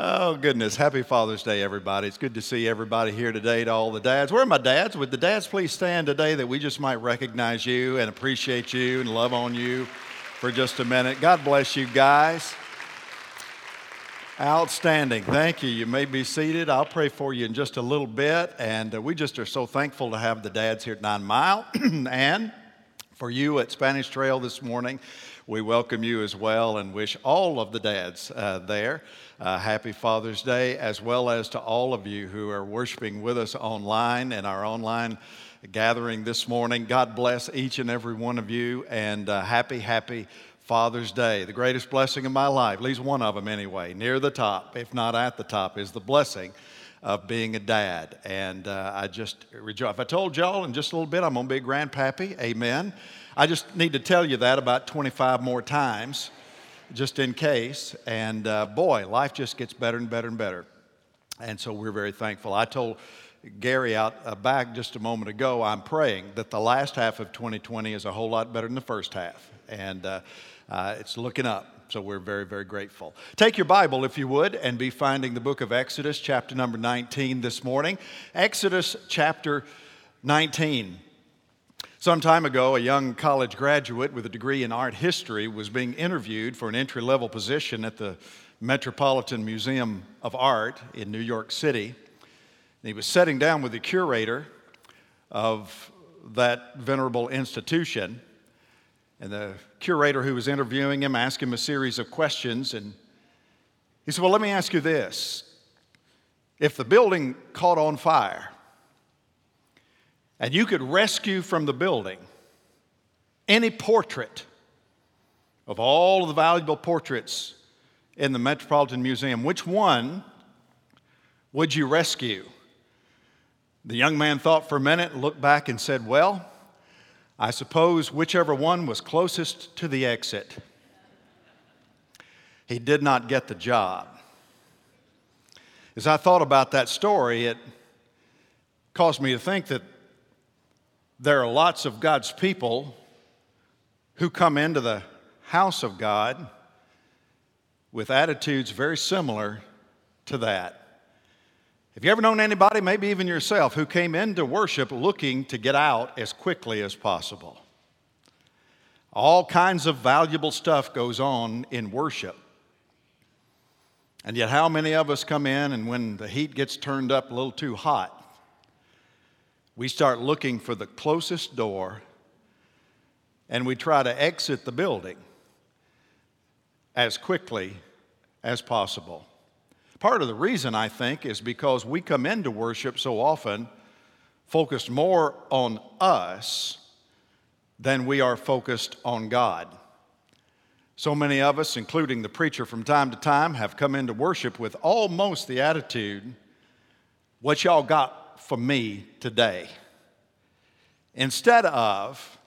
Oh, goodness. Happy Father's Day, everybody. It's good to see everybody here today, to all the dads. Where are my dads? Would the dads please stand today that we just might recognize you and appreciate you and love on you for just a minute. God bless you guys. Outstanding. Thank you. You may be seated. I'll pray for you in just a little bit. And we just are so thankful to have the dads here at 9 Mile and for you at Spanish Trail this morning. We welcome you as well and wish all of the dads there happy Father's Day, as well as to all of you who are worshiping with us online in our online gathering this morning. God bless each and every one of you, and happy Father's Day. The greatest blessing of my life, at least one of them anyway, near the top, if not at the top, is the blessing of being a dad. And I just rejoice. If I told y'all in just a little bit, I'm going to be a grandpappy. Amen. I just need to tell you that about 25 more times, just in case. And boy, life just gets better and better and better. And so we're very thankful. I told Gary out back just a moment ago, I'm praying that the last half of 2020 is a whole lot better than the first half. And it's looking up. So we're very, very grateful. Take your Bible, if you would, and be finding the book of Exodus, chapter number 19 this morning. Exodus chapter 19. Some time ago, a young college graduate with a degree in art history was being interviewed for an entry-level position at the Metropolitan Museum of Art in New York City. And he was sitting down with the curator of that venerable institution. And the curator who was interviewing him asked him a series of questions. And he said, well, let me ask you this. If the building caught on fire and you could rescue from the building any portrait of all of the valuable portraits in the Metropolitan Museum, which one would you rescue? The young man thought for a minute, looked back and said, well, I suppose whichever one was closest to the exit. He did not get the job. As I thought about that story, it caused me to think that there are lots of God's people who come into the house of God with attitudes very similar to that. Have you ever known anybody, maybe even yourself, who came into worship looking to get out as quickly as possible? All kinds of valuable stuff goes on in worship. And yet how many of us come in and when the heat gets turned up a little too hot, we start looking for the closest door and we try to exit the building as quickly as possible. Part of the reason, I think, is because we come into worship so often focused more on us than we are focused on God. So many of us, including the preacher from time to time, have come into worship with almost the attitude, what y'all got for me today? Instead of,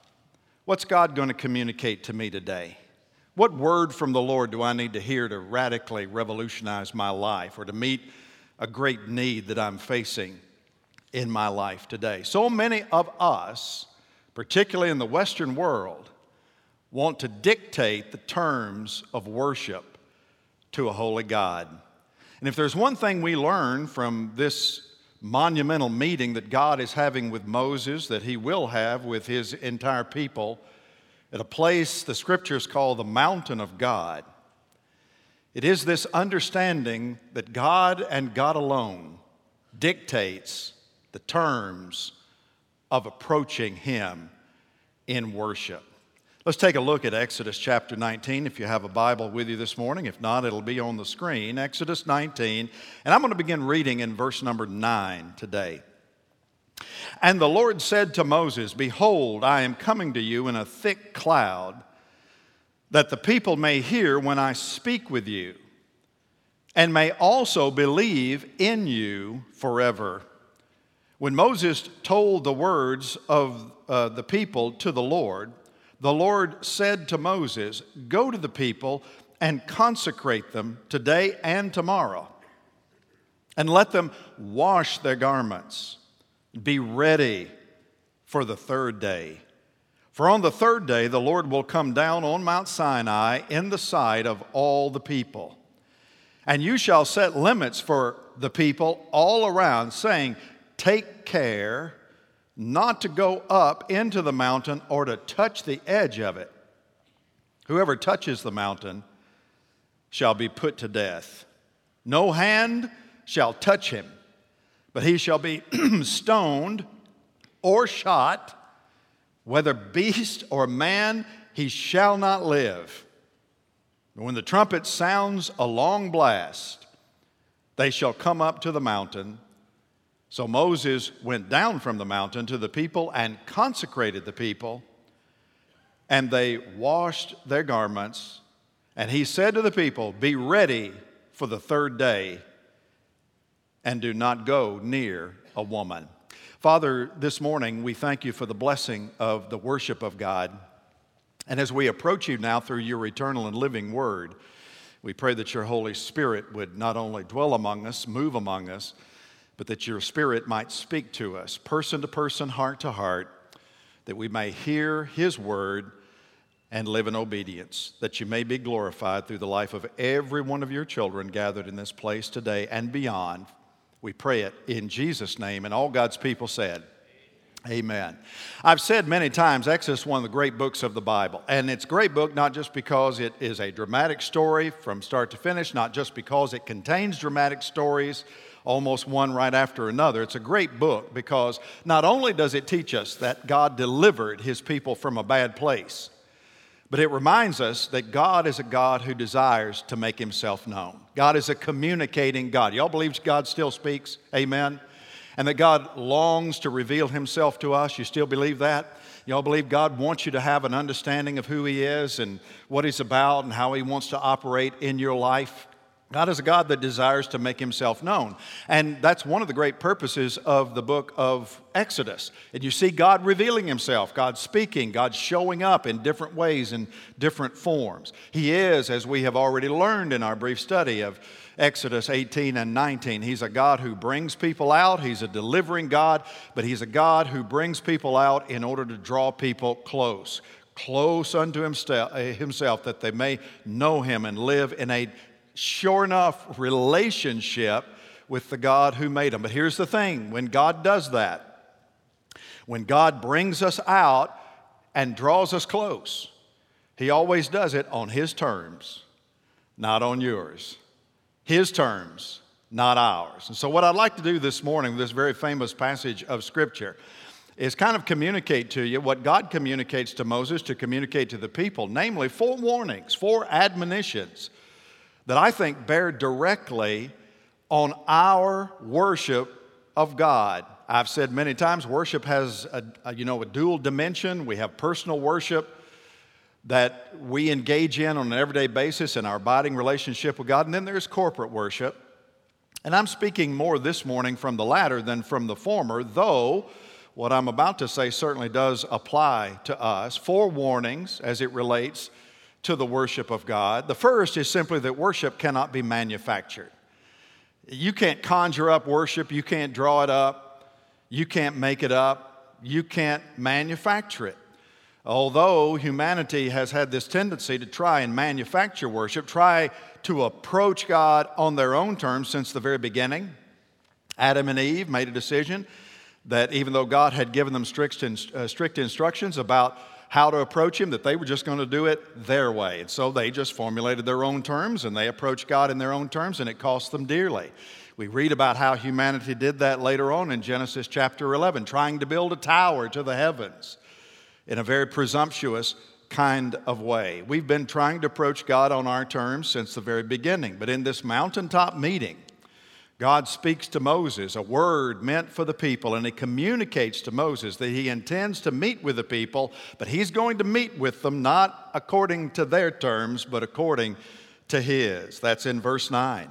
what's God going to communicate to me today? What word from the Lord do I need to hear to radically revolutionize my life or to meet a great need that I'm facing in my life today? So many of us, particularly in the Western world, want to dictate the terms of worship to a holy God. And if there's one thing we learn from this monumental meeting that God is having with Moses, that he will have with his entire people, at a place the scriptures call the mountain of God, it is this understanding that God and God alone dictates the terms of approaching Him in worship. Let's take a look at Exodus chapter 19, if you have a Bible with you this morning. If not, it'll be on the screen. Exodus 19, and I'm going to begin reading in verse number 9 today. And the Lord said to Moses, behold, I am coming to you in a thick cloud, that the people may hear when I speak with you, and may also believe in you forever. When Moses told the words of the people to the Lord said to Moses, go to the people and consecrate them today and tomorrow, and let them wash their garments. Be ready for the third day. For on the third day, the Lord will come down on Mount Sinai in the sight of all the people. And you shall set limits for the people all around, saying, take care not to go up into the mountain or to touch the edge of it. Whoever touches the mountain shall be put to death. No hand shall touch him, but he shall be stoned or shot. Whether beast or man, he shall not live. When the trumpet sounds a long blast, they shall come up to the mountain. So Moses went down from the mountain to the people and consecrated the people, and they washed their garments. And he said to the people, be ready for the third day, and do not go near a woman. Father, this morning we thank you for the blessing of the worship of God. And as we approach you now through your eternal and living word, we pray that your Holy Spirit would not only dwell among us, move among us, but that your Spirit might speak to us, person to person, heart to heart, that we may hear his word and live in obedience, that you may be glorified through the life of every one of your children gathered in this place today and beyond. We pray it in Jesus' name, and all God's people said, amen. I've said many times, Exodus is one of the great books of the Bible. And it's a great book not just because it is a dramatic story from start to finish, not just because it contains dramatic stories, almost one right after another. It's a great book because not only does it teach us that God delivered his people from a bad place, but it reminds us that God is a God who desires to make himself known. God is a communicating God. Y'all believe God still speaks? Amen. And that God longs to reveal himself to us. You still believe that? Y'all believe God wants you to have an understanding of who he is and what he's about and how he wants to operate in your life? God is a God that desires to make himself known. And that's one of the great purposes of the book of Exodus. And you see God revealing himself, God speaking, God showing up in different ways, in different forms. He is, as we have already learned in our brief study of Exodus 18 and 19, he's a God who brings people out. He's a delivering God, but he's a God who brings people out in order to draw people close unto himself, that they may know him and live in a sure enough relationship with the God who made them. But here's the thing, when God does that, when God brings us out and draws us close, he always does it on his terms, not on yours. His terms, not ours. And so what I'd like to do this morning with this very famous passage of Scripture is kind of communicate to you what God communicates to Moses to communicate to the people, namely four warnings, four admonitions that I think bear directly on our worship of God. I've said many times worship has a dual dimension. We have personal worship that we engage in on an everyday basis in our abiding relationship with God. And then there's corporate worship. And I'm speaking more this morning from the latter than from the former, though what I'm about to say certainly does apply to us. Four warnings as it relates to the worship of God. The first is simply that worship cannot be manufactured. You can't conjure up worship. You can't draw it up. You can't make it up. You can't manufacture it. Although humanity has had this tendency to try and manufacture worship, try to approach God on their own terms since the very beginning. Adam and Eve made a decision that even though God had given them strict instructions about how to approach him, that they were just going to do it their way. And so they just formulated their own terms, and they approached God in their own terms, and it cost them dearly. We read about how humanity did that later on in Genesis chapter 11, trying to build a tower to the heavens in a very presumptuous kind of way. We've been trying to approach God on our terms since the very beginning. But in this mountaintop meeting, God speaks to Moses, a word meant for the people, and he communicates to Moses that he intends to meet with the people, but he's going to meet with them not according to their terms, but according to his. That's in verse 9.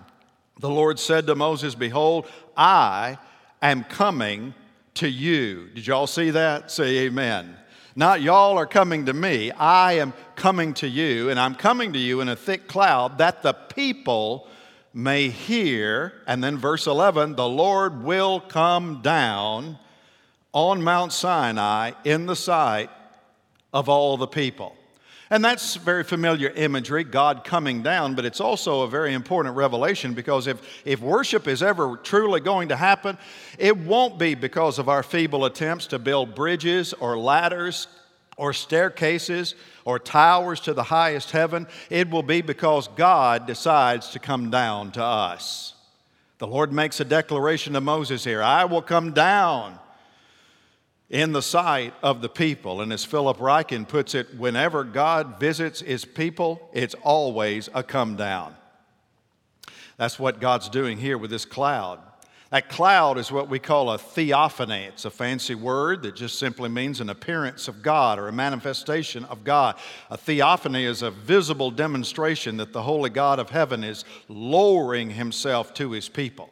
The Lord said to Moses, behold, I am coming to you. Did y'all see that? Say amen. Not y'all are coming to me. I am coming to you, and I'm coming to you in a thick cloud that the people may hear. And then verse 11, the Lord will come down on Mount Sinai in the sight of all the people. And that's very familiar imagery, God coming down, but it's also a very important revelation, because if worship is ever truly going to happen, it won't be because of our feeble attempts to build bridges or ladders or staircases or towers to the highest heaven. It will be because God decides to come down to us. The Lord makes a declaration to Moses here, I will come down in the sight of the people. And as Philip Ryken puts it, whenever God visits His people, it's always a come down. That's what God's doing here with this cloud. That cloud is what we call a theophany. It's a fancy word that just simply means an appearance of God or a manifestation of God. A theophany is a visible demonstration that the holy God of heaven is lowering Himself to His people.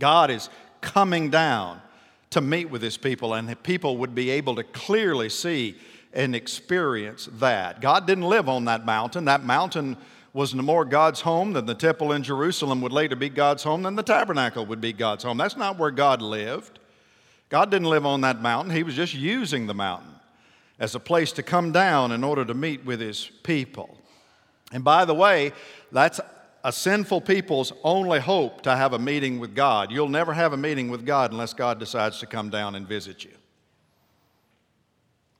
God is coming down to meet with His people, and people would be able to clearly see and experience that. God didn't live on that mountain. That mountain was no more God's home than the temple in Jerusalem would later be God's home, than the tabernacle would be God's home. That's not where God lived. God didn't live on that mountain. He was just using the mountain as a place to come down in order to meet with His people. And by the way, that's a sinful people's only hope to have a meeting with God. You'll never have a meeting with God unless God decides to come down and visit you.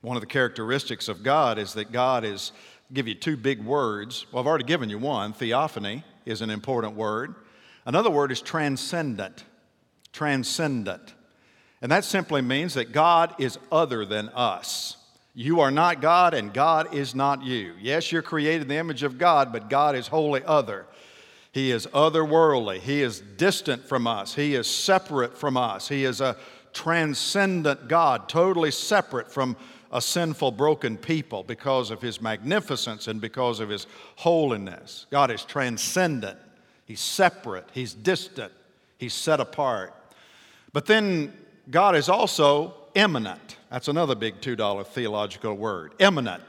One of the characteristics of God is that God is, I'll give you two big words. Well, I've already given you one. Theophany is an important word. Another word is transcendent. Transcendent. And that simply means that God is other than us. You are not God, and God is not you. Yes, you're created in the image of God, but God is wholly other. He is otherworldly. He is distant from us. He is separate from us. He is a transcendent God, totally separate from a sinful, broken people because of His magnificence and because of His holiness. God is transcendent. He's separate. He's distant. He's set apart. But then God is also immanent. That's another big $2 theological word, immanent.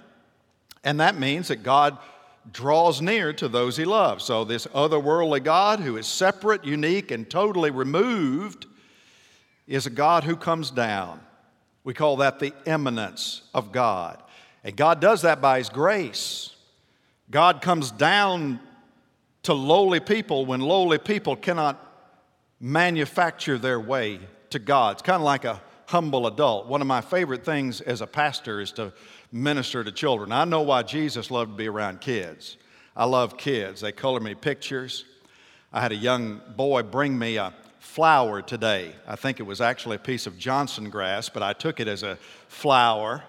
And that means that God draws near to those He loves. So this otherworldly God who is separate, unique, and totally removed is a God who comes down. We call that the immanence of God. And God does that by His grace. God comes down to lowly people when lowly people cannot manufacture their way to God. It's kind of like a humble adult. One of my favorite things as a pastor is to minister to children. I know why Jesus loved to be around kids. I love kids. They color me pictures. I had a young boy bring me a flower today. I think it was actually a piece of Johnson grass, but I took it as a flower,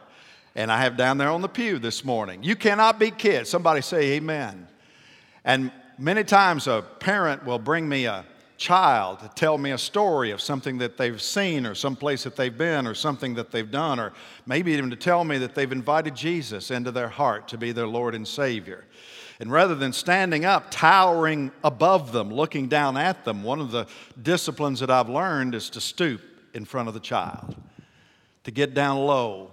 and I have down there on the pew this morning. You cannot be kids. Somebody say amen. And many times a parent will bring me a child to tell me a story of something that they've seen or someplace that they've been or something that they've done, or maybe even to tell me that they've invited Jesus into their heart to be their Lord and Savior. And rather than standing up, towering above them, looking down at them, one of the disciplines that I've learned is to stoop in front of the child, to get down low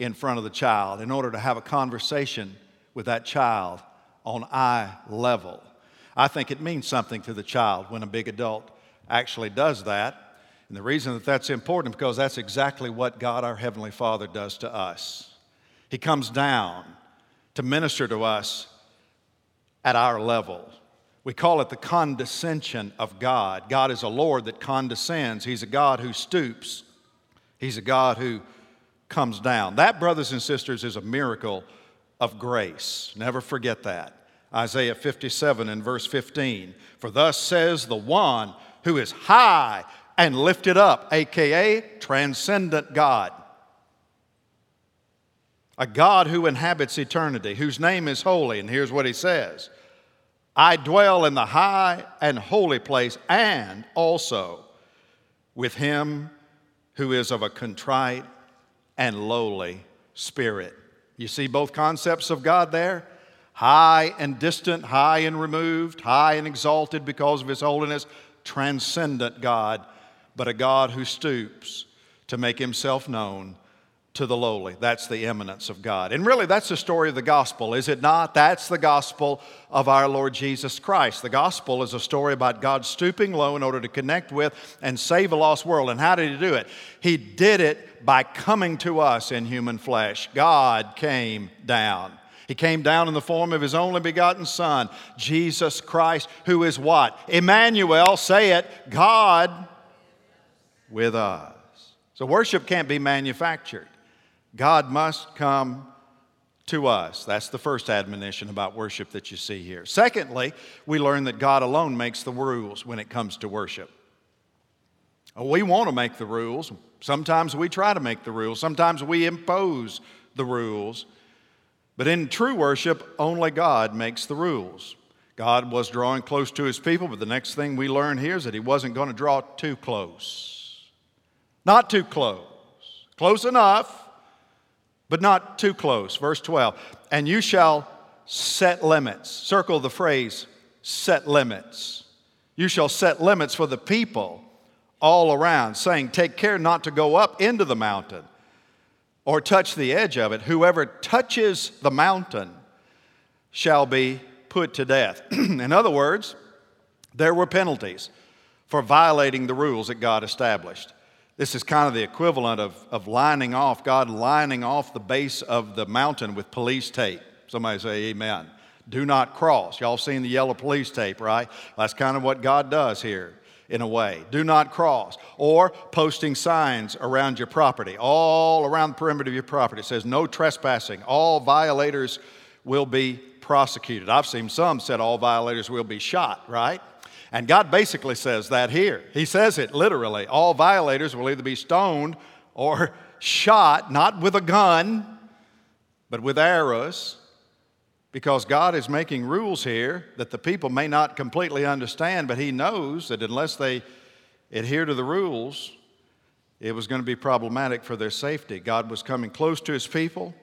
in front of the child in order to have a conversation with that child on eye level. I think it means something to the child when a big adult actually does that. And the reason that that's important is because that's exactly what God, our Heavenly Father, does to us. He comes down to minister to us at our level. We call it the condescension of God. God is a Lord that condescends. He's a God who stoops. He's a God who comes down. That, brothers and sisters, is a miracle of grace. Never forget that. Isaiah 57 and verse 15. For thus says the one who is high and lifted up, a.k.a. transcendent God. A God who inhabits eternity, whose name is holy. And here's what He says. I dwell in the high and holy place, and also with him who is of a contrite and lowly spirit. You see both concepts of God there? High and distant, high and removed, high and exalted because of His holiness. Transcendent God, but a God who stoops to make Himself known to the lowly. That's the immanence of God. And really, that's the story of the gospel, is it not? That's the gospel of our Lord Jesus Christ. The gospel is a story about God stooping low in order to connect with and save a lost world. And how did He do it? He did it by coming to us in human flesh. God came down. He came down in the form of His only begotten Son, Jesus Christ, who is what? Emmanuel, say it, God with us. So worship can't be manufactured. God must come to us. That's the first admonition about worship that you see here. Secondly, we learn that God alone makes the rules when it comes to worship. We want to make the rules. Sometimes we try to make the rules. Sometimes we impose the rules. But in true worship, only God makes the rules. God was drawing close to His people, but the next thing we learn here is that He wasn't going to draw too close. Not too close. Close enough, but not too close. Verse 12, and you shall set limits. Circle the phrase, set limits. You shall set limits for the people all around, saying, take care not to go up into the mountain or touch the edge of it. Whoever touches the mountain shall be put to death. In other words, there were penalties for violating the rules that God established. This is kind of the equivalent of God lining off the base of the mountain with police tape. Somebody say amen. Do not cross. Y'all seen the yellow police tape, right? That's kind of what God does here. In a way, do not cross, or posting signs around your property, all around the perimeter of your property. It says no trespassing. All violators will be prosecuted. I've seen some said all violators will be shot, right? And God basically says that here. He says it literally. All violators will either be stoned or shot, not with a gun, but with arrows, because God is making rules here that the people may not completely understand, but He knows that unless they adhere to the rules, it was going to be problematic for their safety. God was coming close to His people,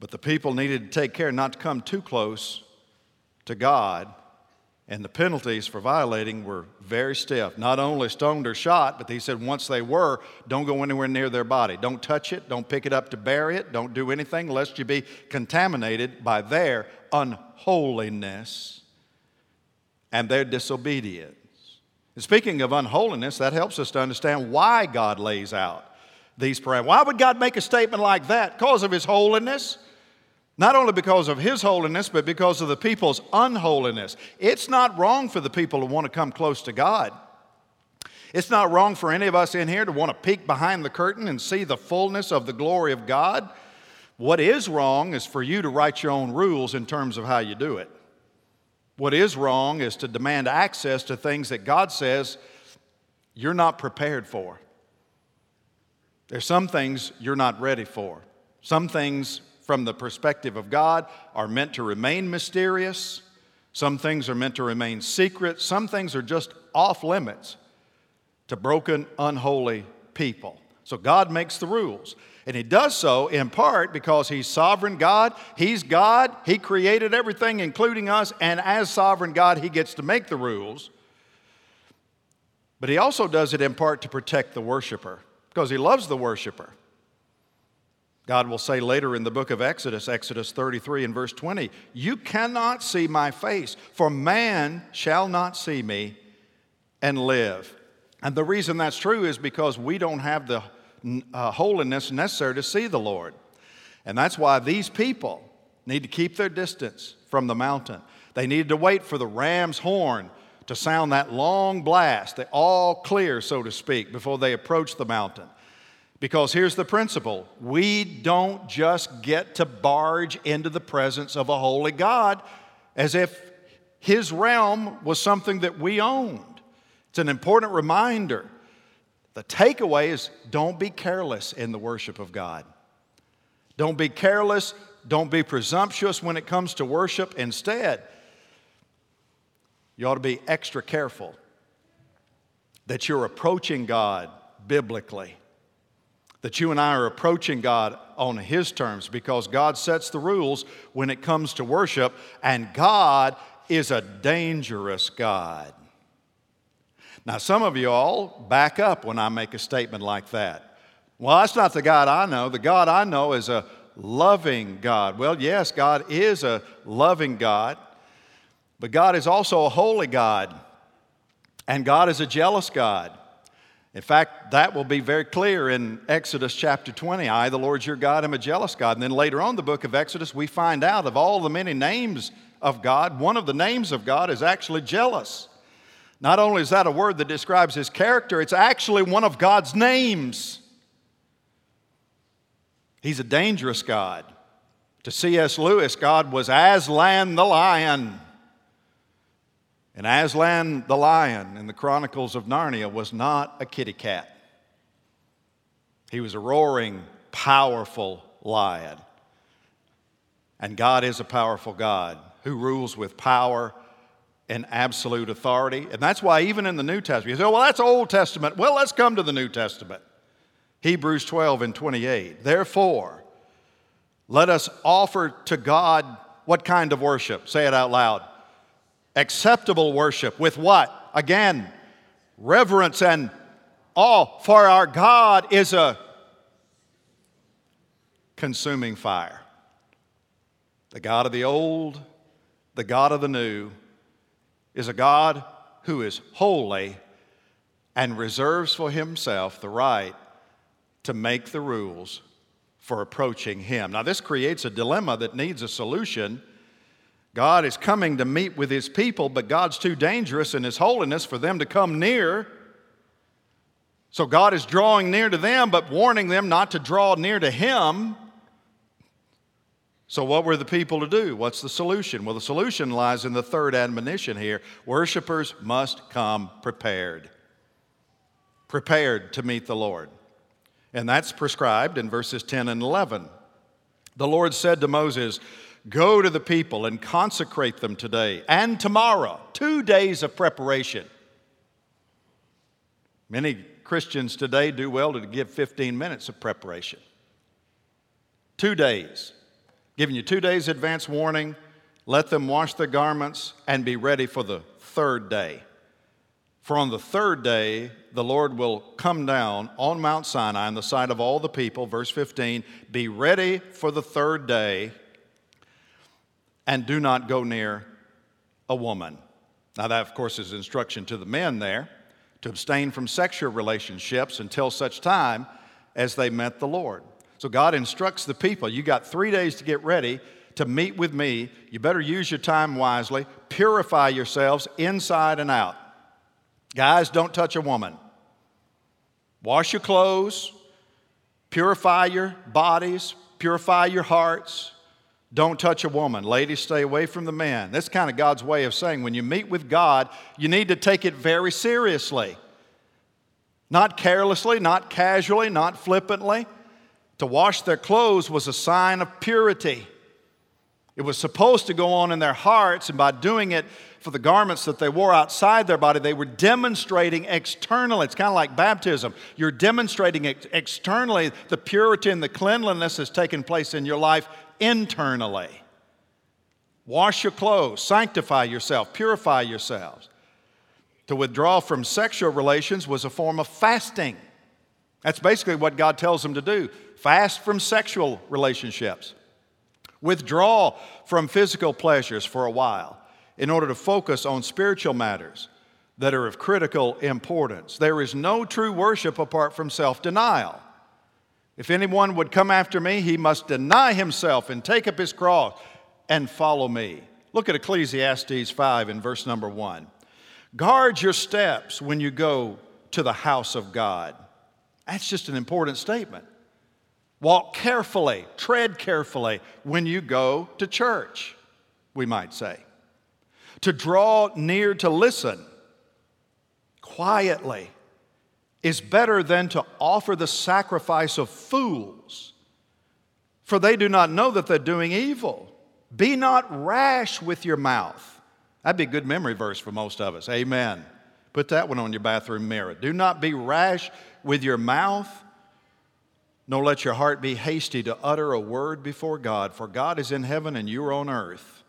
but the people needed to take care not to come too close to God, and the penalties for violating were very stiff. Not only stoned or shot, but He said once they were, don't go anywhere near their body. Don't touch it. Don't pick it up to bury it. Don't do anything lest you be contaminated by their unholiness and their disobedience. And speaking of unholiness, that helps us to understand why God lays out these parameters. Why would God make a statement like that? Because of His holiness. Not only because of His holiness, but because of the people's unholiness. It's not wrong for the people to want to come close to God. It's not wrong for any of us in here to want to peek behind the curtain and see the fullness of the glory of God. What is wrong is for you to write your own rules in terms of how you do it. What is wrong is to demand access to things that God says you're not prepared for. There's some things you're not ready for. Some things from the perspective of God are meant to remain mysterious. Some things are meant to remain secret. Some things are just off limits to broken, unholy people. So God makes the rules. And He does so in part because He's sovereign God. He's God. He created everything, including us. And as sovereign God, He gets to make the rules. But He also does it in part to protect the worshiper, because He loves the worshiper. God will say later in the book of Exodus, Exodus 33 and verse 20, you cannot see my face, for man shall not see me and live. And the reason that's true is because we don't have the holiness necessary to see the Lord. And that's why these people need to keep their distance from the mountain. They needed to wait for the ram's horn to sound that long blast, the all clear, so to speak, before they approached the mountain. Because here's the principle. We don't just get to barge into the presence of a holy God as if His realm was something that we owned. It's an important reminder. The takeaway is don't be careless in the worship of God. Don't be careless. Don't be presumptuous when it comes to worship. Instead, you ought to be extra careful that you're approaching God biblically. That you and I are approaching God on His terms, because God sets the rules when it comes to worship, and God is a dangerous God. Now, some of you all back up when I make a statement like that. Well, that's not the God I know. The God I know is a loving God. Well, yes, God is a loving God, but God is also a holy God, and God is a jealous God. In fact, that will be very clear in Exodus chapter 20. I, the Lord your God, am a jealous God. And then later on in the book of Exodus, we find out of all the many names of God, one of the names of God is actually jealous. Not only is that a word that describes his character, it's actually one of God's names. He's a dangerous God. To C.S. Lewis, God was Aslan the lion. And Aslan the lion in the Chronicles of Narnia was not a kitty cat. He was a roaring, powerful lion. And God is a powerful God who rules with power and absolute authority. And that's why even in the New Testament, you say, well, that's Old Testament. Well, let's come to the New Testament. Hebrews 12 and 28. Therefore, let us offer to God what kind of worship? Say it out loud. Acceptable worship with what? Again, reverence and awe. For our God is a consuming fire. The God of the old, the God of the new, is a God who is holy and reserves for himself the right to make the rules for approaching him. Now, this creates a dilemma that needs a solution. God is coming to meet with his people, but God's too dangerous in his holiness for them to come near. So God is drawing near to them, but warning them not to draw near to him. So what were the people to do? What's the solution? Well, the solution lies in the third admonition here. Worshipers must come prepared. Prepared to meet the Lord. And that's prescribed in verses 10 and 11. The Lord said to Moses, go to the people and consecrate them today and tomorrow. 2 days of preparation. Many Christians today do well to give 15 minutes of preparation. 2 days. Giving you 2 days advance warning. Let them wash their garments and be ready for the third day. For on the third day, the Lord will come down on Mount Sinai in the sight of all the people. Verse 15, be ready for the third day and do not go near a woman. Now that, of course, is instruction to the men there to abstain from sexual relationships until such time as they met the Lord. So God instructs the people, you got 3 days to get ready to meet with me. You better use your time wisely. Purify yourselves inside and out. Guys, don't touch a woman. Wash your clothes. Purify your bodies. Purify your hearts. Don't touch a woman. Ladies, stay away from the men. That's kind of God's way of saying when you meet with God, you need to take it very seriously. Not carelessly, not casually, not flippantly. To wash their clothes was a sign of purity. It was supposed to go on in their hearts, and by doing it for the garments that they wore outside their body, they were demonstrating externally. It's kind of like baptism. You're demonstrating externally the purity and the cleanliness that's taken place in your life internally. Wash your clothes, sanctify yourself, purify yourselves. To withdraw from sexual relations was a form of fasting. That's basically what God tells them to do. Fast from sexual relationships. Withdraw from physical pleasures for a while in order to focus on spiritual matters that are of critical importance. There is no true worship apart from self-denial. If anyone would come after me, he must deny himself and take up his cross and follow me. Look at Ecclesiastes 5 in verse number 1. Guard your steps when you go to the house of God. That's just an important statement. Walk carefully, tread carefully when you go to church, we might say. To draw near to listen quietly is better than to offer the sacrifice of fools, for they do not know that they're doing evil. Be not rash with your mouth. That'd be a good memory verse for most of us. Amen. Put that one on your bathroom mirror. Do not be rash with your mouth. Nor let your heart be hasty to utter a word before God, for God is in heaven and you are on earth.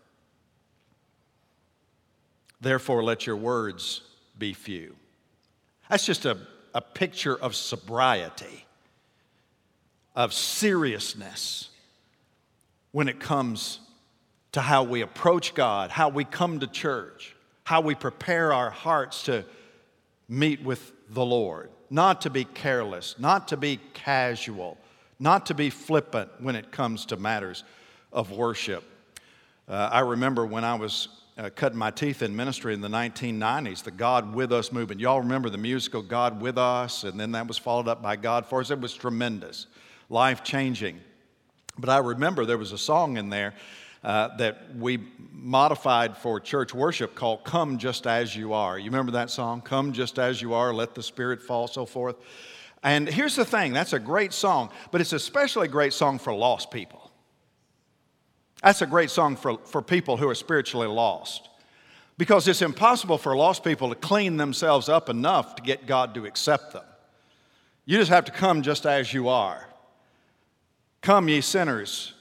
Therefore, let your words be few. That's just a picture of sobriety, of seriousness when it comes to how we approach God, how we come to church, how we prepare our hearts to meet with the Lord. not to be careless, not to be casual, not to be flippant when it comes to matters of worship. I remember when I was cutting my teeth in ministry in the 1990s, the God With Us movement. Y'all remember the musical God With Us, and then that was followed up by God For Us. It was tremendous, life-changing. But I remember there was a song in there that we modified for church worship called Come Just As You Are. You remember that song? Come Just As You Are, Let the Spirit Fall, so forth. And here's the thing, that's a great song, but it's especially a great song for lost people. That's a great song for people who are spiritually lost, because it's impossible for lost people to clean themselves up enough to get God to accept them. You just have to come just as you are. Come, ye sinners,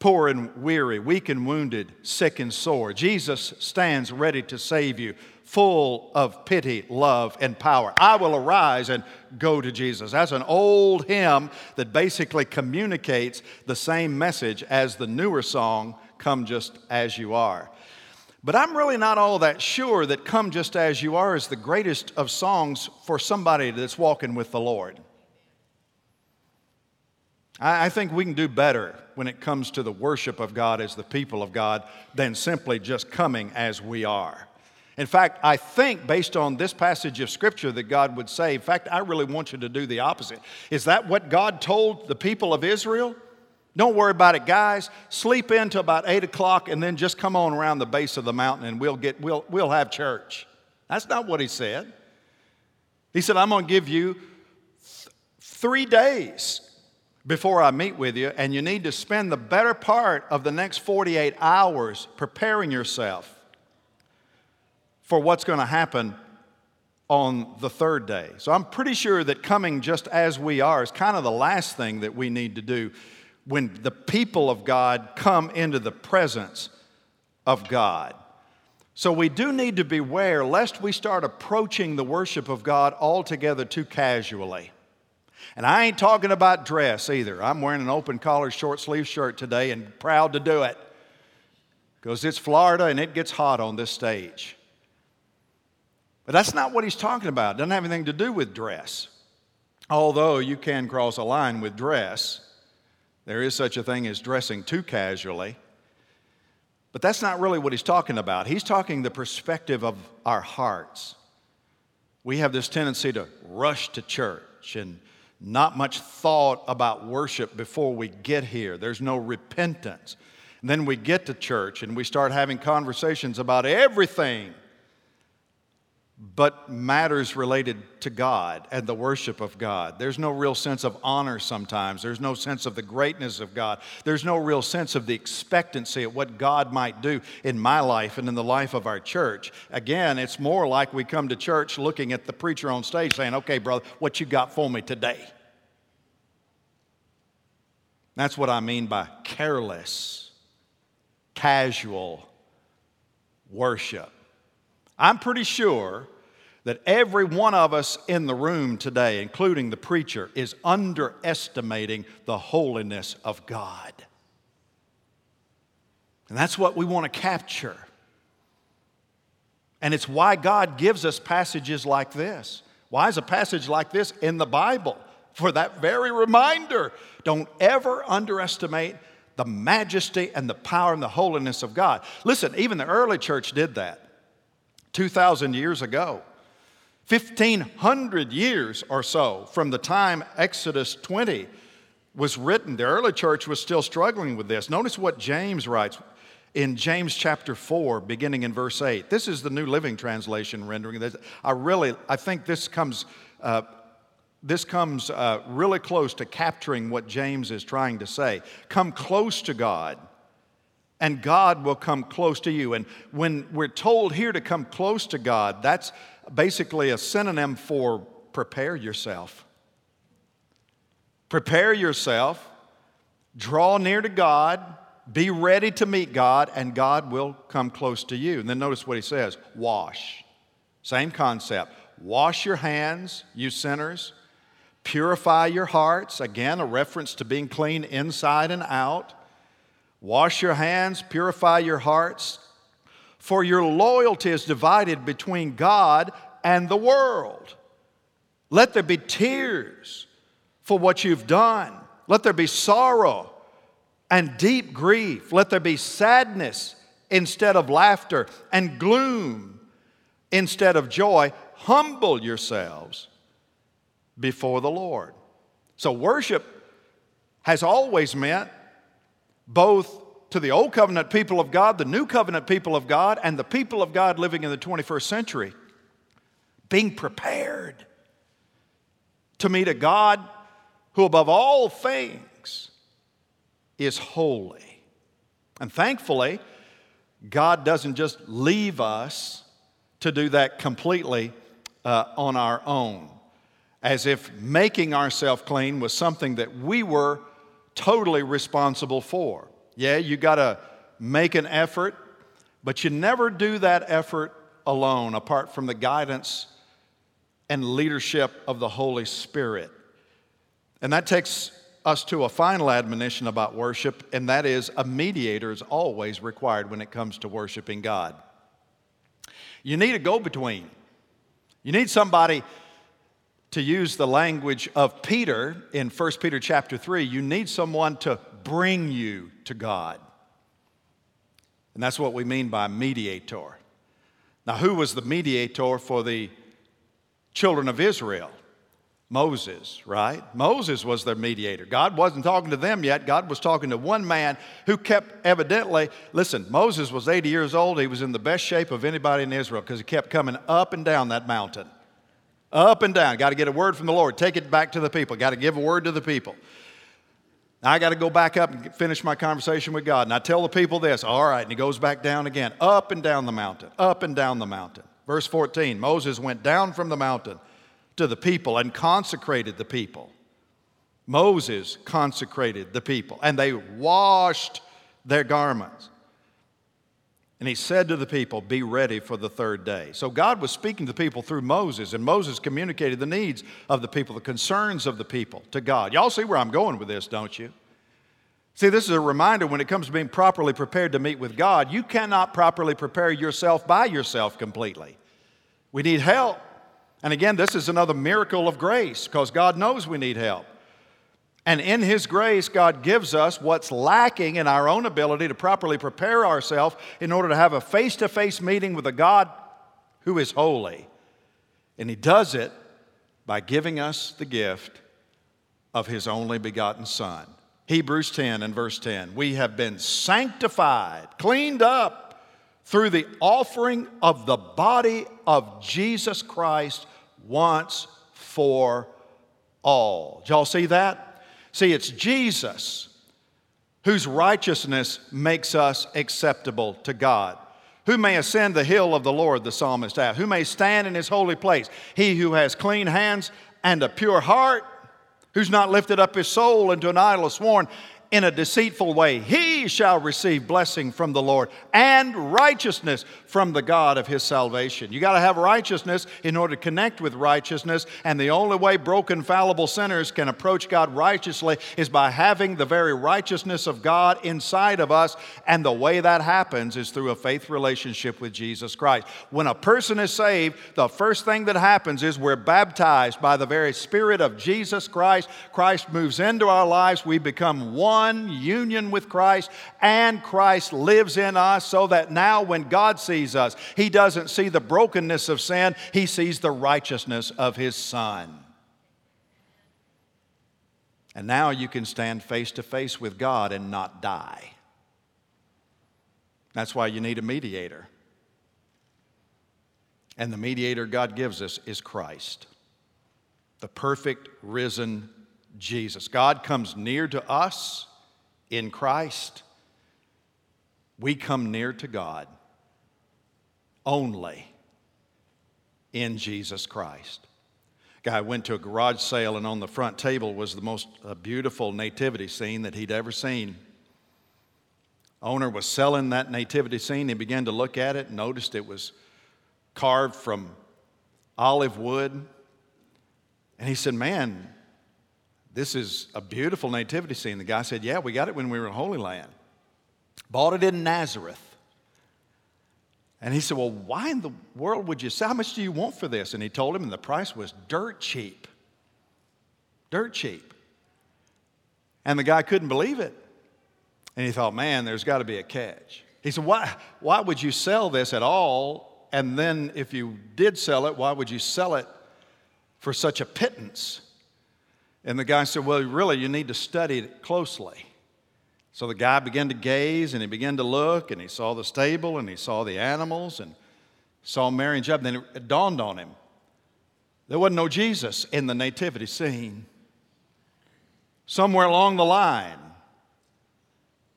poor and weary, weak and wounded, sick and sore. Jesus stands ready to save you, full of pity, love, and power. I will arise and go to Jesus. That's an old hymn that basically communicates the same message as the newer song, Come Just As You Are. But I'm really not all that sure that Come Just As You Are is the greatest of songs for somebody that's walking with the Lord. I think we can do better when it comes to the worship of God as the people of God than simply just coming as we are. In fact, I think based on this passage of Scripture that God would say, in fact, I really want you to do the opposite. Is that what God told the people of Israel? Don't worry about it, guys. Sleep in till about 8 o'clock and then just come on around the base of the mountain and we'll have church. That's not what he said. He said, I'm going to give you 3 days before I meet with you, and you need to spend the better part of the next 48 hours preparing yourself for what's going to happen on the 3rd day. So I'm pretty sure that coming just as we are is kind of the last thing that we need to do when the people of God come into the presence of God. So we do need to beware lest we start approaching the worship of God altogether too casually. And I ain't talking about dress either. I'm wearing an open collar short sleeve shirt today and proud to do it, because it's Florida and it gets hot on this stage. But that's not what he's talking about. It doesn't have anything to do with dress. Although you can cross a line with dress. There is such a thing as dressing too casually. But that's not really what he's talking about. He's talking the perspective of our hearts. We have this tendency to rush to church and not much thought about worship before we get here. There's no repentance. And then we get to church and we start having conversations about everything but matters related to God and the worship of God. There's no real sense of honor sometimes. There's no sense of the greatness of God. There's no real sense of the expectancy of what God might do in my life and in the life of our church. Again, it's more like we come to church looking at the preacher on stage saying, okay, brother, what you got for me today? That's what I mean by careless, casual worship. I'm pretty sure that every one of us in the room today, including the preacher, is underestimating the holiness of God. And that's what we want to capture. And it's why God gives us passages like this. Why is a passage like this in the Bible? For that very reminder. Don't ever underestimate the majesty and the power and the holiness of God. Listen, even the early church did that. 2,000 years ago, 1,500 years or so from the time Exodus 20 was written, the early church was still struggling with this. Notice what James writes in James chapter 4, beginning in verse 8. This is the New Living Translation rendering. I think this comes really close to capturing what James is trying to say. Come close to God, and God will come close to you. And when we're told here to come close to God, that's basically a synonym for prepare yourself. Prepare yourself, draw near to God, be ready to meet God, and God will come close to you. And then notice what he says, wash. Same concept. Wash your hands, you sinners. Purify your hearts. Again, a reference to being clean inside and out. Wash your hands, purify your hearts, for your loyalty is divided between God and the world. Let there be tears for what you've done. Let there be sorrow and deep grief. Let there be sadness instead of laughter and gloom instead of joy. Humble yourselves before the Lord. So worship has always meant both to the Old Covenant people of God, the New Covenant people of God, and the people of God living in the 21st century, being prepared to meet a God who above all things is holy. And thankfully, God doesn't just leave us to do that completely on our own, as if making ourselves clean was something that we were totally responsible for. Yeah, you got to make an effort, but you never do that effort alone apart from the guidance and leadership of the Holy Spirit. And that takes us to a final admonition about worship, and that is a mediator is always required when it comes to worshiping God. You need a go-between. You need somebody. To use the language of Peter in 1 Peter chapter 3, you need someone to bring you to God. And that's what we mean by mediator. Now, who was the mediator for the children of Israel? Moses, right? Moses was their mediator. God wasn't talking to them yet. God was talking to one man who kept evidently, listen, Moses was 80 years old. He was in the best shape of anybody in Israel because he kept coming up and down that mountain. Up and down. Got to get a word from the Lord. Take it back to the people. Got to give a word to the people. Now I got to go back up and finish my conversation with God. And I tell the people this. All right. And he goes back down again. Up and down the mountain. Up and down the mountain. Verse 14. Moses went down from the mountain to the people and consecrated the people. Moses consecrated the people. And they washed their garments. And he said to the people, be ready for the third day. So God was speaking to the people through Moses, and Moses communicated the needs of the people, the concerns of the people to God. Y'all see where I'm going with this, don't you? See, this is a reminder when it comes to being properly prepared to meet with God, you cannot properly prepare yourself by yourself completely. We need help. And again, this is another miracle of grace because God knows we need help. And in His grace, God gives us what's lacking in our own ability to properly prepare ourselves in order to have a face-to-face meeting with a God who is holy. And He does it by giving us the gift of His only begotten Son. Hebrews 10 and verse 10, we have been sanctified, cleaned up through the offering of the body of Jesus Christ once for all. Did y'all see that? See, it's Jesus whose righteousness makes us acceptable to God. Who may ascend the hill of the Lord, the psalmist asked. Who may stand in His holy place? He who has clean hands and a pure heart, who's not lifted up his soul into an idol sworn in a deceitful way. He shall receive blessing from the Lord and righteousness from the God of his salvation. You got to have righteousness in order to connect with righteousness. And the only way broken, fallible sinners can approach God righteously is by having the very righteousness of God inside of us. And the way that happens is through a faith relationship with Jesus Christ. When a person is saved, the first thing that happens is we're baptized by the very Spirit of Jesus Christ. Christ moves into our lives. We become one. Union with Christ, and Christ lives in us so that now when God sees us, He doesn't see the brokenness of sin, He sees the righteousness of His Son. And now you can stand face to face with God and not die. That's why you need a mediator. And the mediator God gives us is Christ, the perfect risen Jesus. God comes near to us. In Christ, we come near to God only in Jesus Christ. Guy went to a garage sale, and on the front table was the most beautiful nativity scene that he'd ever seen. Owner was selling that nativity scene. He began to look at it and noticed it was carved from olive wood. And he said, man, this is a beautiful nativity scene. The guy said, yeah, we got it when we were in Holy Land. Bought it in Nazareth. And he said, well, why in the world would you say, how much do you want for this? And he told him, and the price was dirt cheap. Dirt cheap. And the guy couldn't believe it. And he thought, man, there's got to be a catch. He said, why would you sell this at all? And then if you did sell it, why would you sell it for such a pittance? And the guy said, well, really, you need to study it closely. So the guy began to gaze, and he began to look, and he saw the stable, and he saw the animals, and saw Mary and Joseph. Then it dawned on him. There wasn't no Jesus in the nativity scene. Somewhere along the line,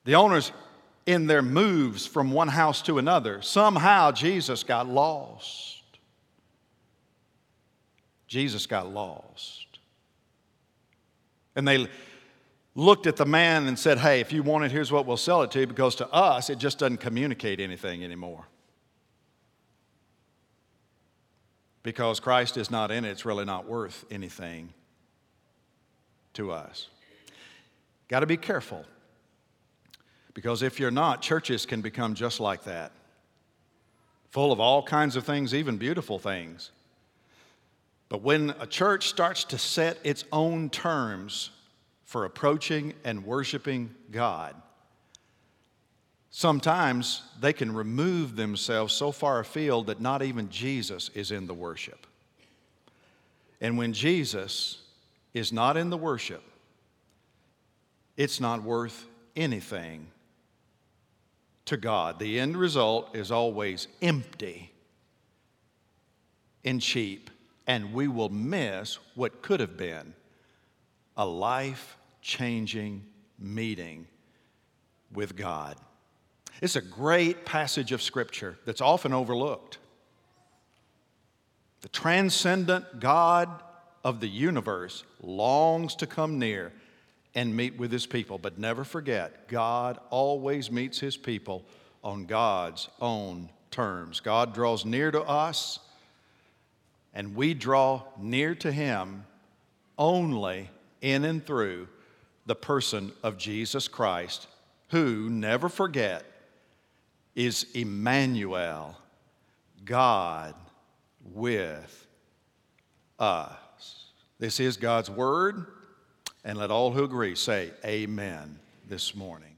the owners, in their moves from one house to another, somehow Jesus got lost. Jesus got lost. And they looked at the man and said, hey, if you want it, here's what we'll sell it to you, because to us, it just doesn't communicate anything anymore. Because Christ is not in it, it's really not worth anything to us. Got to be careful, because if you're not, churches can become just like that, full of all kinds of things, even beautiful things. But when a church starts to set its own terms for approaching and worshiping God, sometimes they can remove themselves so far afield that not even Jesus is in the worship. And when Jesus is not in the worship, it's not worth anything to God. The end result is always empty and cheap, and we will miss what could have been a life-changing meeting with God. It's a great passage of Scripture that's often overlooked. The transcendent God of the universe longs to come near and meet with His people. But never forget, God always meets His people on God's own terms. God draws near to us, and we draw near to Him only in and through the person of Jesus Christ, who, never forget, is Emmanuel, God with us. This is God's word, and let all who agree say amen this morning.